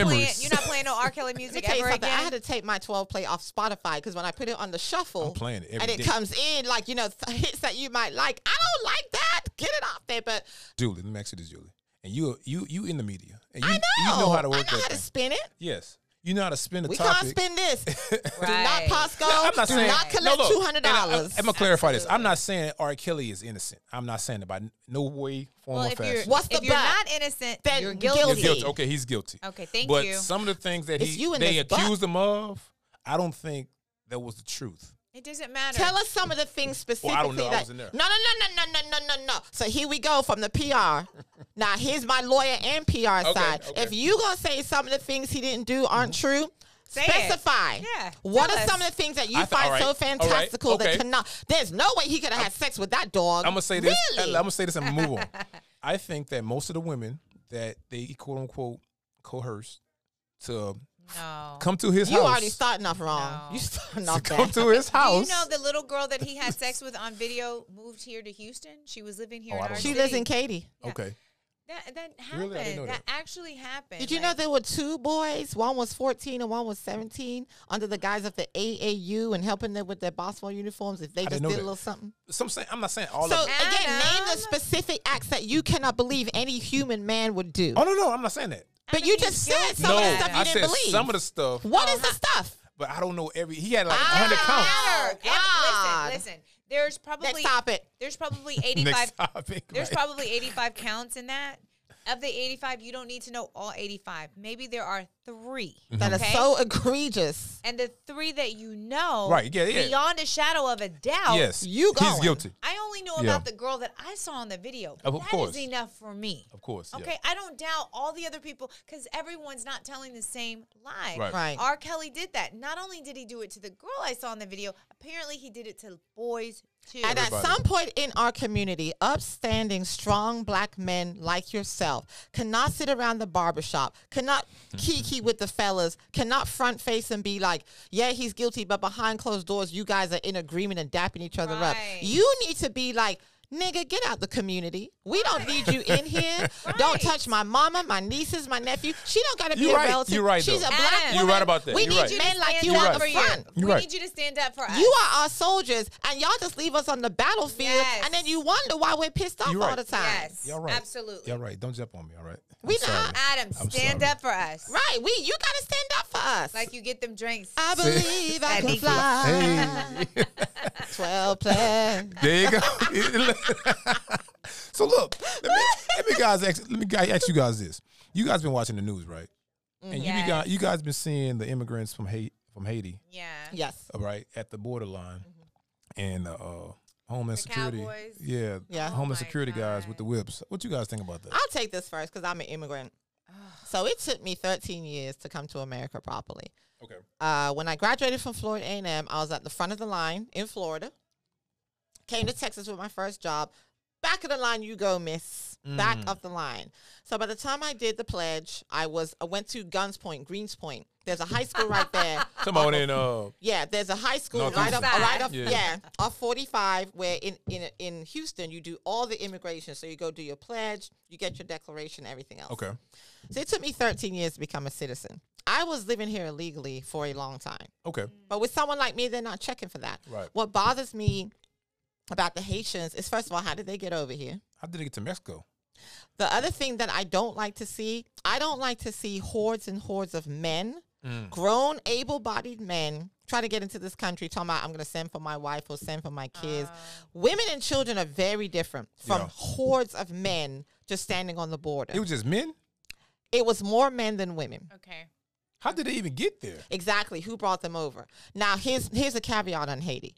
playing no R. Kelly music ever again? I had to take my 12 play off Spotify because when I put it on the shuffle, I'm playing it every day. Comes in like, you know, hits that you might like. I don't like that. Get it off there, but. Julie, let me ask you this, Julie. And you in the media. And you, I know. You know how to work that thing. I know how to spin it. Yes. You know how to spin a topic. We can't spin this. Right. Do not Posco. No, I'm not saying, not collect $200. I'm going to clarify this. I'm not saying R. Kelly is innocent. I'm not saying that by no way, form, or fashion. If you're not innocent, then you're guilty. Okay, he's guilty. Okay, thank you. But some of the things that they accused him of, I don't think that was the truth. It doesn't matter. Tell us some of the things specifically. Well, I don't know. I wasn't there. No. So here we go from the PR. Now, here's my lawyer and PR side. Okay. If you're going to say some of the things he didn't do aren't true, specify. Yeah. What are some of the things that you find so fantastical that cannot? There's no way he could have had sex with that dog. I'm going to say this. Really? I'm going to say this and move on. I think that most of the women that they quote unquote coerced to come to his house. You already starting off wrong. No. You starting off bad. Come to his house. Do you know the little girl that he had sex with on video moved here to Houston? She was living here in our city. She lives in Katy. Yeah. Okay. That happened. Really? I didn't know that actually happened. Did you know there were two boys? One was 14 and one was 17 under the guise of the AAU and helping them with their basketball uniforms if they just did a little something? I'm not saying all of it. So, again, name the specific acts that you cannot believe any human man would do. Oh, no, I'm not saying that. But you just said some of the stuff you didn't believe. Some of the stuff. What is the stuff? But I don't know he had like 100 counts. Listen. There's probably There's probably 85 counts in that. Of the 85, you don't need to know all 85. Maybe there are 3 that are so egregious, and the 3 that you know, beyond a shadow of a doubt, he's guilty. I only know about the girl that I saw in the video. Of course, is enough for me. Of course, I don't doubt all the other people because everyone's not telling the same lie. Right. R. Kelly did that. Not only did he do it to the girl I saw in the video, apparently he did it to boys. And at some point in our community, upstanding, strong black men like yourself cannot sit around the barbershop, cannot kiki with the fellas, cannot front face and be like, yeah, he's guilty, but behind closed doors, you guys are in agreement and dapping each other up. You need to be like, nigga, get out the community. We don't need you in here. Don't touch my mama, my nieces, my nephew. She don't got to be a relative. You're right, she's a black woman. You're right about that. We need you men like you on the front. We need you to stand up for us. You are our soldiers, and y'all just leave us on the battlefield, and then you wonder why we're pissed off all the time. Yes, y'all right. Absolutely. Y'all right. Don't jump on me, all right? We not. Adam, stand up for us. Right. You got to stand up for us. Like you get them drinks. I believe I can fly. 12 plans. There you go. So look, let me ask you guys this. You guys been watching the news, right? And you guys been seeing the immigrants from Haiti. Yeah. Yes. Right at the borderline, and Homeland Security. Cowboys. Yeah. Yeah. Homeland Security guys with the whips. What you guys think about that? I'll take this first because I'm an immigrant. So it took me 13 years to come to America properly. Okay. When I graduated from Florida A&M, I was at the front of the line in Florida. Came to Texas with my first job. Back of the line you go, miss. Back of the line. So by the time I did the pledge, I went to Guns Point, Greens Point. There's a high school right there. Come on in. Yeah, there's a high school right off 45 where in Houston you do all the immigration. So you go do your pledge, you get your declaration, everything else. Okay. So it took me 13 years to become a citizen. I was living here illegally for a long time. Okay. But with someone like me, they're not checking for that. Right. What bothers me about the Haitians is, first of all, how did they get over here? How did they get to Mexico? The other thing that I don't like to see hordes and hordes of men, grown, able-bodied men, try to get into this country talking about, I'm going to send for my wife or send for my kids. Women and children are very different from hordes of men just standing on the border. It was just men? It was more men than women. Okay. How did they even get there? Exactly. Who brought them over? Now, here's a caveat on Haiti.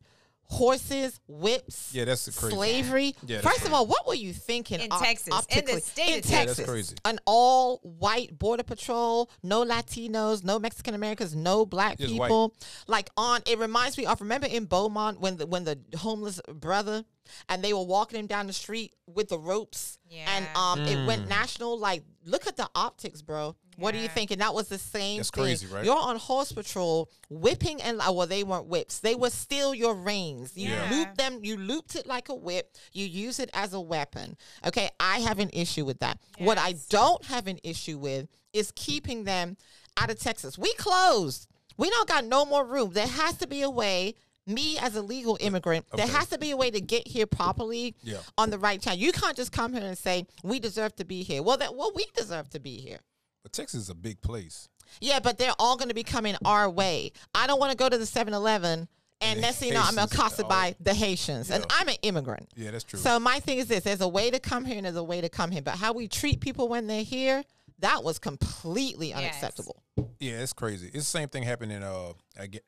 horses, whips, that's the crazy. Slavery. Yeah, first of all, what were you thinking? In Texas, optically? In the state of Texas, that's crazy. An all-white border patrol, no Latinos, no Mexican Americans, no black people. White. Like on, it reminds me of, remember in Beaumont when the homeless brother and they were walking him down the street with the ropes, and it went national. Like, look at the optics, bro. What are you thinking? That was the same thing. That's crazy, right? You're on horse patrol, whipping and... Well, they weren't whips. They were still your reins. You looped them. You looped it like a whip. You use it as a weapon. Okay, I have an issue with that. Yes. What I don't have an issue with is keeping them out of Texas. We closed. We don't got no more room. There has to be a way... Me as a legal immigrant, there has to be a way to get here properly on the right time. You can't just come here and say, we deserve to be here. Well, we deserve to be here. But Texas is a big place. Yeah, but they're all going to be coming our way. I don't want to go to the 7-Eleven and next thing you know, I'm accosted by the Haitians. And I'm an immigrant. Yeah, that's true. So my thing is this. There's a way to come here and there's a way to come here. But how we treat people when they're here, that was completely unacceptable. Yeah, it's crazy. It's the same thing happened in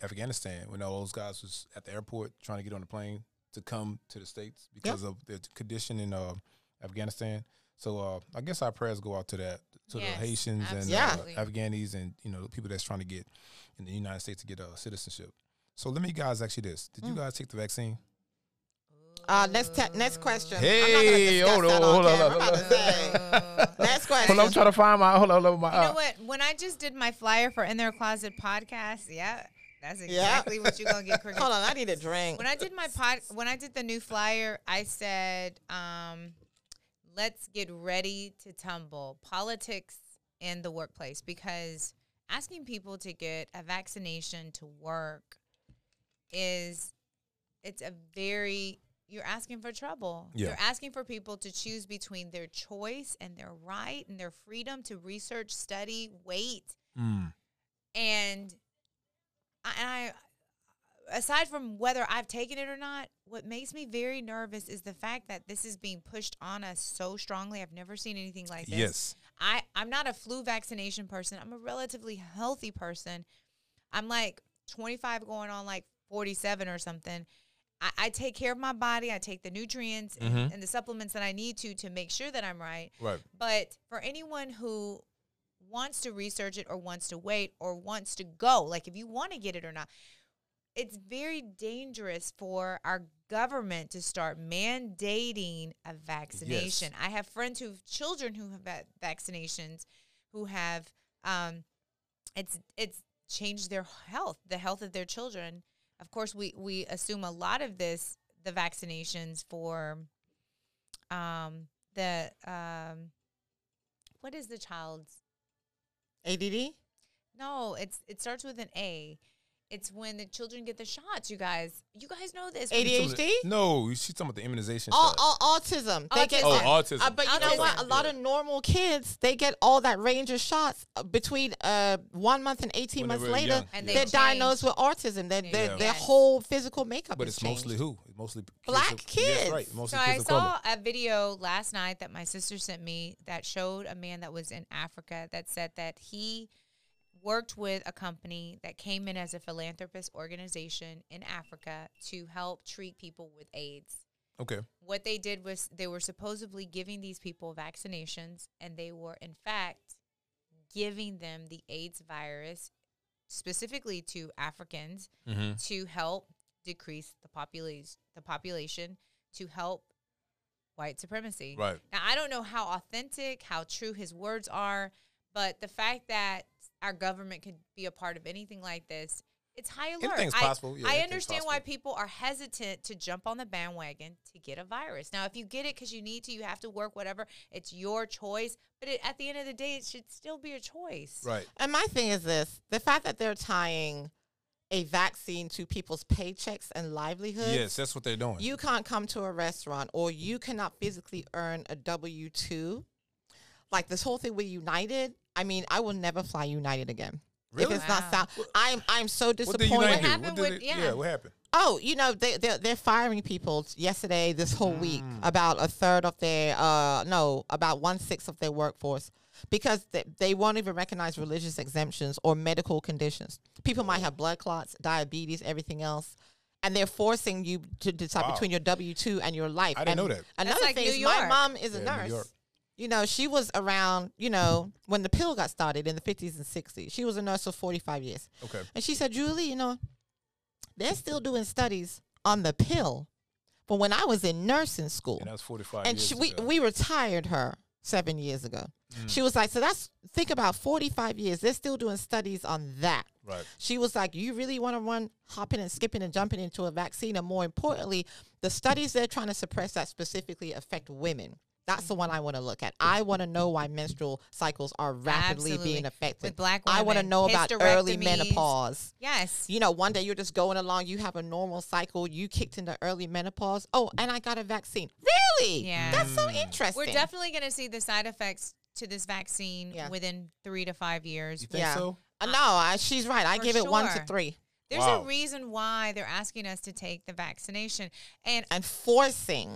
Afghanistan when all those guys was at the airport trying to get on the plane to come to the States because of the condition in Afghanistan. So I guess our prayers go out to that, to the Haitians and Afghanis and, you know, the people that's trying to get in the United States to get citizenship. So let me guys ask you this. Did you guys take the vaccine? Next question. Hey, hold on. Next question. Well, I'm trying to find my. You know what? When I just did my flyer for In Their Closet podcast, that's exactly what you're gonna get. Hold on, I need a drink. When I did my when I did the new flyer, I said, "Let's get ready to tumble politics in the workplace," because asking people to get a vaccination to work is, it's a very... You're asking for trouble. Yeah. You're asking for people to choose between their choice and their right and their freedom to research, study, wait. And I, aside from whether I've taken it or not, what makes me very nervous is the fact that this is being pushed on us so strongly. I've never seen anything like this. Yes. I'm not a flu vaccination person. I'm a relatively healthy person. I'm like 25 going on like 47 or something. I take care of my body. I take the nutrients and the supplements that I need to make sure that I'm right. Right. But for anyone who wants to research it or wants to wait or wants to go, like if you want to get it or not, it's very dangerous for our government to start mandating a vaccination. Yes. I have friends who have children who have had vaccinations who have, it's changed their health, the health of their children. Of course, we assume a lot of this, the vaccinations for what is the child's? ADD? No, it starts with an A. It's when the children get the shots, you guys. You guys know this. ADHD? No, she's talking about the immunization. Autism. They get autism. But you know what? A lot of normal kids, they get all that range of shots between 1 month and 18 months later. And they're diagnosed with autism. Their whole physical makeup is changed. But it's mostly who? It's mostly black kids. Yes, right. Mostly so kids. I saw a video last night that my sister sent me that showed a man that was in Africa that said that he worked with a company that came in as a philanthropist organization in Africa to help treat people with AIDS. Okay. What they did was they were supposedly giving these people vaccinations, and they were, in fact, giving them the AIDS virus specifically to Africans to help decrease the population, to help white supremacy. Right. Now, I don't know how authentic, how true his words are, but the fact that our government could be a part of anything like this, it's high alert. Anything's possible. Yeah, I understand why people are hesitant to jump on the bandwagon to get a virus. Now, if you get it because you need to, you have to work, whatever, it's your choice. But at the end of the day, it should still be a choice. Right. And my thing is this, the fact that they're tying a vaccine to people's paychecks and livelihoods. Yes, that's what they're doing. You can't come to a restaurant, or you cannot physically earn a W-2. Like this whole thing with United, I mean, I will never fly United again. Really? If it's not South. I'm so disappointed. What happened? Oh, you know, they're firing people yesterday, this whole week, about a third of their, about 1/6 of their workforce, because they won't even recognize religious exemptions or medical conditions. People might have blood clots, diabetes, everything else. And they're forcing you to decide between your W-2 and your life. I didn't know that. Another thing is my mom is a nurse. You know, she was around, you know, when the pill got started in the 50s and 60s. She was a nurse for 45 years. Okay. And she said, Julie, you know, they're still doing studies on the pill. But when I was in nursing school. And that was 45 years ago. And we retired her 7 years ago. Mm. She was like, so that's, think about 45 years. They're still doing studies on that. Right. She was like, you really want to run hopping and skipping and jumping into a vaccine? And more importantly, the studies they're trying to suppress that specifically affect women. That's the one I want to look at. I want to know why menstrual cycles are rapidly being affected. With black women, I want to know about early menopause. Yes. You know, one day you're just going along. You have a normal cycle. You kicked into early menopause. Oh, and I got a vaccine. Really? Yeah. That's so interesting. We're definitely going to see the side effects to this vaccine within 3 to 5 years. You think so? No, she's right. I give it 1 to 3. There's a reason why they're asking us to take the vaccination and forcing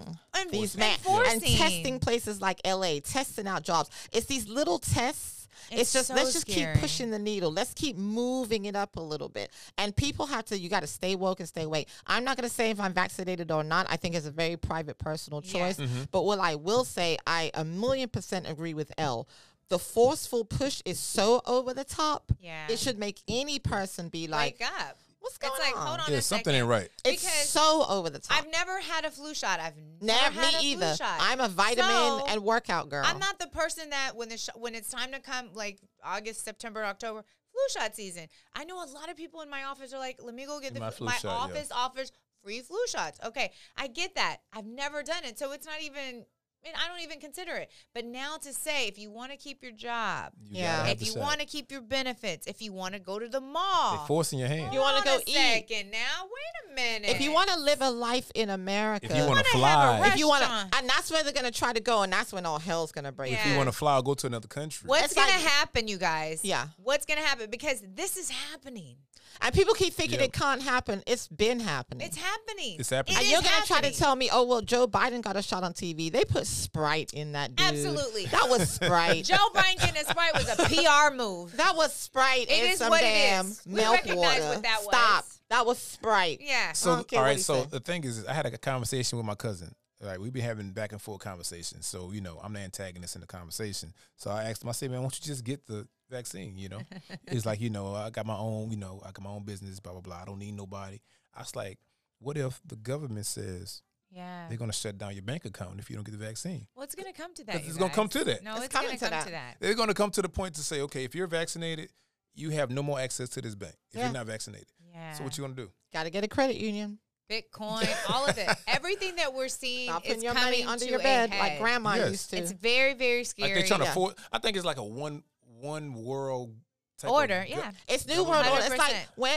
these men and testing places like L.A., testing out jobs. It's these little tests. It's just so let's just keep pushing the needle. Let's keep moving it up a little bit. And people have to, you got to stay woke and stay awake. I'm not going to say if I'm vaccinated or not. I think it's a very private, personal choice. Yeah. Mm-hmm. But what I will say, I 1,000,000% agree with Elle. The forceful push is so over the top. Yeah. It should make any person be like, wake up. What's going on? Hold on a second. Something ain't right. Because it's so over the top. I've never had a flu shot. I've never had a flu shot. I'm a vitamin and workout girl. I'm not the person that when it's time to come, like August, September, October, flu shot season. I know a lot of people in my office are like, let me go get the my office offers free flu shots. Okay, I get that. I've never done it, so it's not even. I don't even consider it. But now to say, if you want to keep your job, if you want to keep your benefits, if you want to go to the mall. They're forcing your hand. You want to go eat. Now, wait a minute. If you want to live a life in America. If you want to fly. If you want to, and that's where they're going to try to go, and that's when all hell's going to break. Yeah. If you want to fly, go to another country. What's going to happen, you guys? Yeah. What's going to happen? Because this is happening. And people keep thinking it can't happen. It's been happening. It's happening. It's happening. And you're going to try to tell me, oh, well, Joe Biden got a shot on TV. They put Sprite in that dude. Absolutely. That was Sprite. Joe Biden getting a Sprite was a PR move. That was Sprite and some damn milk water. We recognize what that was. Stop. That was Sprite. Yeah. So, all right, so the thing is I had a conversation with my cousin. Like, we've been having back and forth conversations. So, you know, I'm the antagonist in the conversation. So I asked him, I said, man, why don't you just get the vaccine, you know? It's like, you know, I got my own, you know, I got my own business, blah, blah, blah. I don't need nobody. I was like, what if the government says they're going to shut down your bank account if you don't get the vaccine? Well, it's going to come to that. It's going to come to that. No, it's going to come to that. They're going to come to the point to say, okay, if you're vaccinated, you have no more access to this bank if you're not vaccinated. Yeah. So what you going to do? Got to get a credit union. Bitcoin, all of it. Everything that we're seeing is your coming money under to your bed head. Like grandma used to. It's very, very scary. Like they're trying to force, I think it's like a one world type order. It's new world order. It's like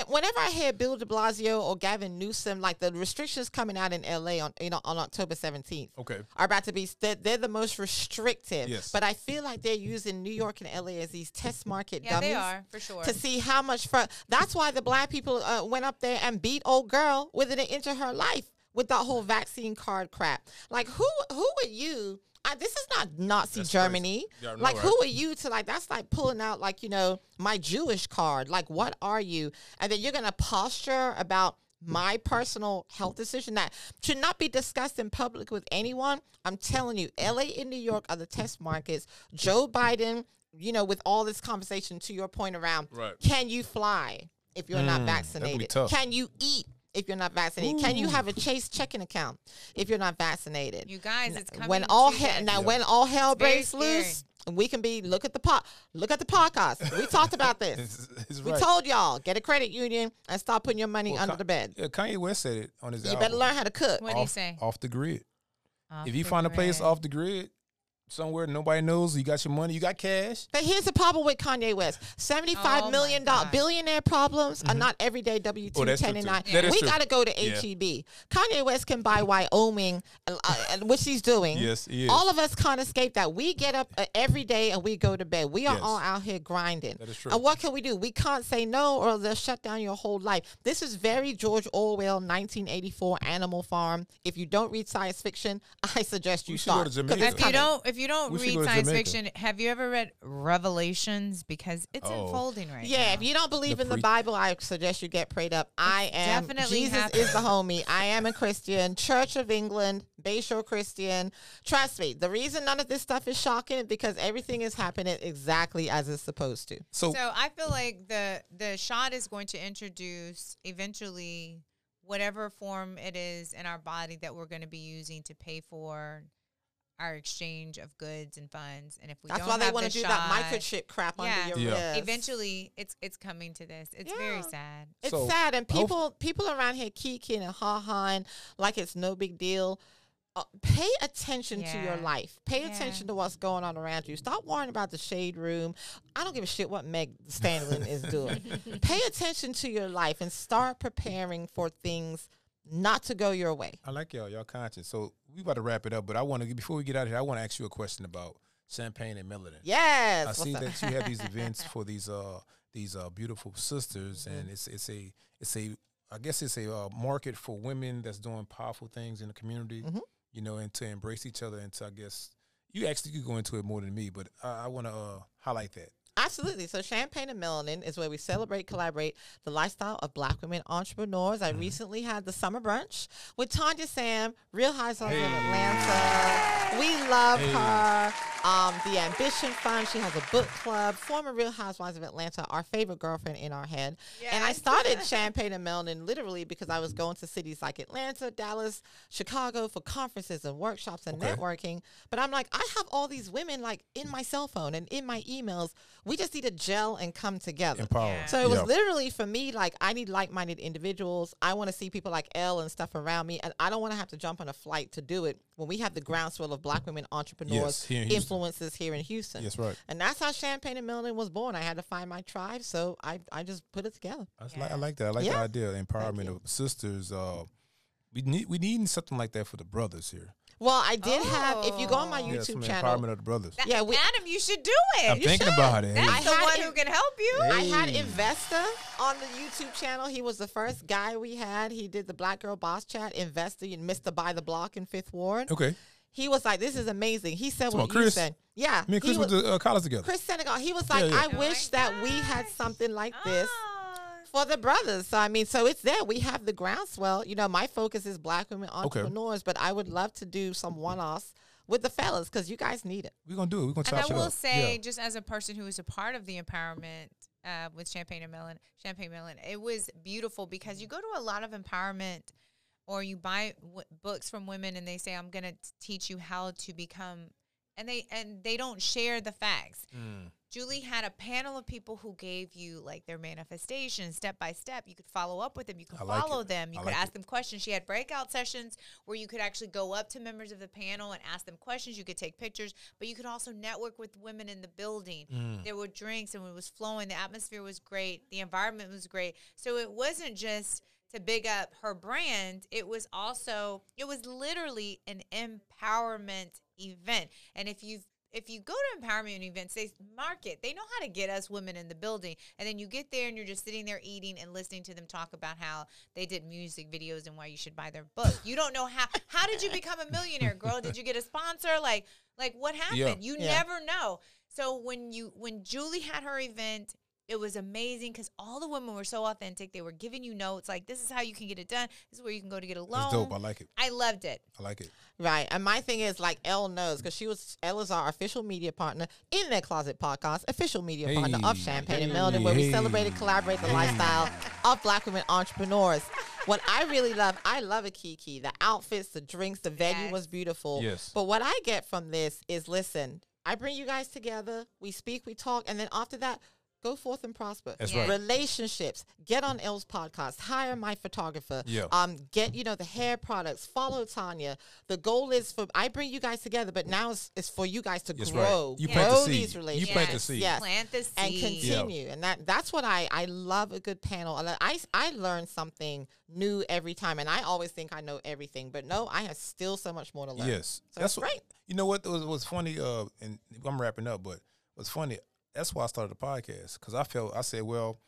whenever I hear Bill de Blasio or Gavin Newsom, like the restrictions coming out in L.A. on on October 17th are about to be, they're the most restrictive. Yes. But I feel like they're using New York and L.A. as these test market dummies. Yeah, they are, for sure. To see how much that's why the black people went up there and beat old girl within an inch of her life with that whole vaccine card crap. Like who would you... this is not Nazi Germany. Yeah, like, who are you to, like, that's like pulling out, like, you know, my Jewish card. Like, what are you? And then you're going to posture about my personal health decision that should not be discussed in public with anyone. I'm telling you, L.A. and New York are the test markets. Joe Biden, you know, with all this conversation, to your point around, can you fly if you're not vaccinated? Can you eat if you're not vaccinated? Ooh. Can you have a Chase checking account if you're not vaccinated? You guys, it's coming when all hell breaks loose, we can be, look at the podcast. We talked about this. We told y'all, get a credit union and stop putting your money under the bed. Kanye West said it on his album. You better learn how to cook. What did he say? Off the grid. If you find a place off the grid, somewhere nobody knows, you got your money, you got cash. But here's the problem with Kanye West. $75 million billionaire problems are not everyday W-2, 1099. We got to go to HEB. Kanye West can buy Wyoming, which he's doing. Yes, he is. All of us can't escape that. We get up every day and we go to bed. We are all out here grinding. That is true. And what can we do? We can't say no or they'll shut down your whole life. This is very George Orwell, 1984, Animal Farm. If you don't read science fiction, I suggest you start. Because if you don't, you don't read science fiction, have you ever read Revelations? Because it's unfolding right now. Yeah, if you don't believe in the Bible, I suggest you get prayed up. I am definitely Jesus is the homie. I am a Christian, Church of England, Bayshore Christian. Trust me, the reason none of this stuff is shocking is because everything is happening exactly as it's supposed to. So I feel like the shot is going to introduce eventually whatever form it is in our body that we're going to be using to pay for our exchange of goods and funds. And if we that's don't why they want to do shot, that microchip crap under your wrist. Eventually, it's coming to this. It's very sad. It's sad. And people around here kikiing and ha-haing like it's no big deal. Pay attention to your life. Pay attention to what's going on around you. Stop worrying about the shade room. I don't give a shit what Meg Stanley is doing. Pay attention to your life and start preparing for things not to go your way. I like y'all conscious. So we about to wrap it up, but I want to, before we get out of here, I want to ask you a question about Champagne and Melanin. Yes. I see that you have these events for these beautiful sisters, and I guess it's a market for women that's doing powerful things in the community. You know, and to embrace each other, and to, I guess, you actually could go into it more than me, but I want to highlight that. Absolutely. So Champagne and Melanin is where we celebrate, collaborate the lifestyle of Black women entrepreneurs. I recently had the summer brunch with Tanya Sam, Real Housewives of Atlanta. We love her. The Ambition Fund. She has a book club. Former Real Housewives of Atlanta, our favorite girlfriend in our head. Yes. And I started Champagne and Melanin literally because I was going to cities like Atlanta, Dallas, Chicago for conferences and workshops and networking. But I'm like, I have all these women like in my cell phone and in my emails. We just need to gel and come together. Empowered. So it was literally for me, like, I need like-minded individuals. I want to see people like Elle and stuff around me. And I don't want to have to jump on a flight to do it when we have the groundswell of Black women entrepreneurs, influences here in Houston. That's right. And that's how Champagne and Melanin was born. I had to find my tribe, so I just put it together. I like that. I like the idea of empowerment of sisters. We need something like that for the brothers here. Well, I did have, if you go on my YouTube channel. Empowerment of the brothers. Adam, you should do it. I'm thinking about it. That's the one who can help you. I had Investa on the YouTube channel. He was the first guy we had. He did the Black Girl Boss Chat, Investa, and Mr. Buy the Block in Fifth Ward. Okay. He was like, this is amazing. He said what you said. Yeah. Me and Chris went to college together. Chris Senegal. He was like, I wish that we had something like this for the brothers. So, I mean, so it's there. We have the groundswell. You know, my focus is Black women entrepreneurs, but I would love to do some one-offs with the fellas because you guys need it. We're going to do it. We're going to top it up. And I will say, just as a person who was a part of the empowerment with Champagne and Melanin, it was beautiful because you go to a lot of empowerment or you buy books from women and they say, I'm going to teach you how to become, and they don't share the facts. Julie had a panel of people who gave you like their manifestation step by step. You could follow up with them. You could follow them. You could ask them questions. She had breakout sessions where you could actually go up to members of the panel and ask them questions. You could take pictures, but you could also network with women in the building. There were drinks and it was flowing. The atmosphere was great. The environment was great. So it wasn't just to big up her brand. It was also, it was literally an empowerment event. And if you go to empowerment events, they market. They know how to get us women in the building. And then you get there and you're just sitting there eating and listening to them talk about how they did music videos and why you should buy their book. You don't know how did you become a millionaire, girl? Did you get a sponsor? Like what happened? You never know. So when Julie had her event, it was amazing because all the women were so authentic. They were giving you notes like, this is how you can get it done. This is where you can go to get a loan. It's dope. I like it. I loved it. I like it. Right. And my thing is, like, Elle knows because Elle is our official media partner in That Closet Podcast, official media partner of Champagne and Melanin, where we celebrate and collaborate the lifestyle of Black women entrepreneurs. What I really love, I love a Kiki. The outfits, the drinks, the venue was beautiful. Yes. But what I get from this is, listen, I bring you guys together. We speak, we talk. And then after that, go forth and prosper. That's right. Relationships. Get on Elle's podcast. Hire my photographer. Yeah. Get, you know, the hair products. Follow Tanya. The goal is for, I bring you guys together, but now it's for you guys to grow. Right. You grow these relationships. You plant the seed. Yes. Plant the seed. And continue. Yeah. And that's what I love a good panel. I learn something new every time, and I always think I know everything. But no, I have still so much more to learn. Yes. So that's great. You know what was funny, and I'm wrapping up, but what's funny, that's why I started the podcast, because I said, well,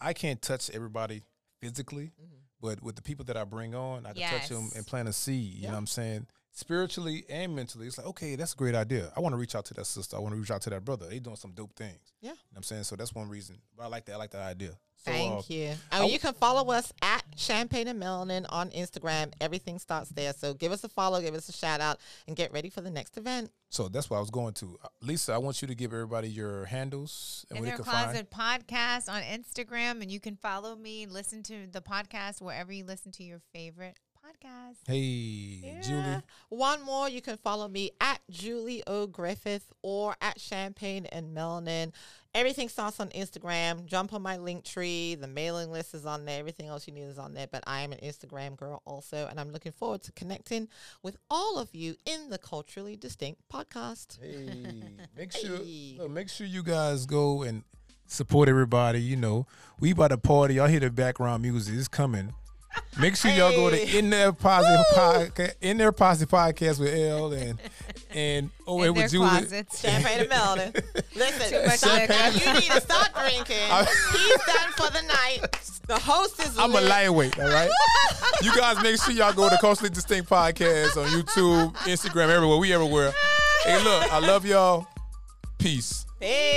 I can't touch everybody physically, but with the people that I bring on, I can touch them and plant a seed. You know what I'm saying? spiritually and mentally, it's like, okay, that's a great idea. I want to reach out to that sister. I want to reach out to that brother. They doing some dope things. Yeah. You know what I'm saying? So that's one reason. But I like that. I like that idea. So, Thank you. I mean, you can follow us at Champagne and Melanin on Instagram. Everything starts there. So give us a follow, give us a shout out, and get ready for the next event. So that's what I was going to. Lisa, I want you to give everybody your handles. And In Their Closet Podcast on Instagram. And you can follow me, listen to the podcast wherever you listen to your favorite podcast. Hey, yeah. Julie. One more. You can follow me at Julie O'Griffith or at Champagne and Melanin. Everything starts on Instagram. Jump on my link tree. The mailing list is on there. Everything else you need is on there. But I am an Instagram girl also, and I'm looking forward to connecting with all of you in the Culturally Distinct Podcast. Hey, make sure you guys go and support everybody. You know, we about to party. Y'all hear the background music. It's coming. Make sure y'all go to In Their Closet Podcast with L and oh, it was Julie. Champagne and Melanin. Listen, you need to stop drinking. He's done for the night. The host is. I'm a lightweight, all right. You guys, make sure y'all go to Culturally Distinct Podcast on YouTube, Instagram, everywhere. We everywhere. Hey, look, I love y'all. Peace. Peace.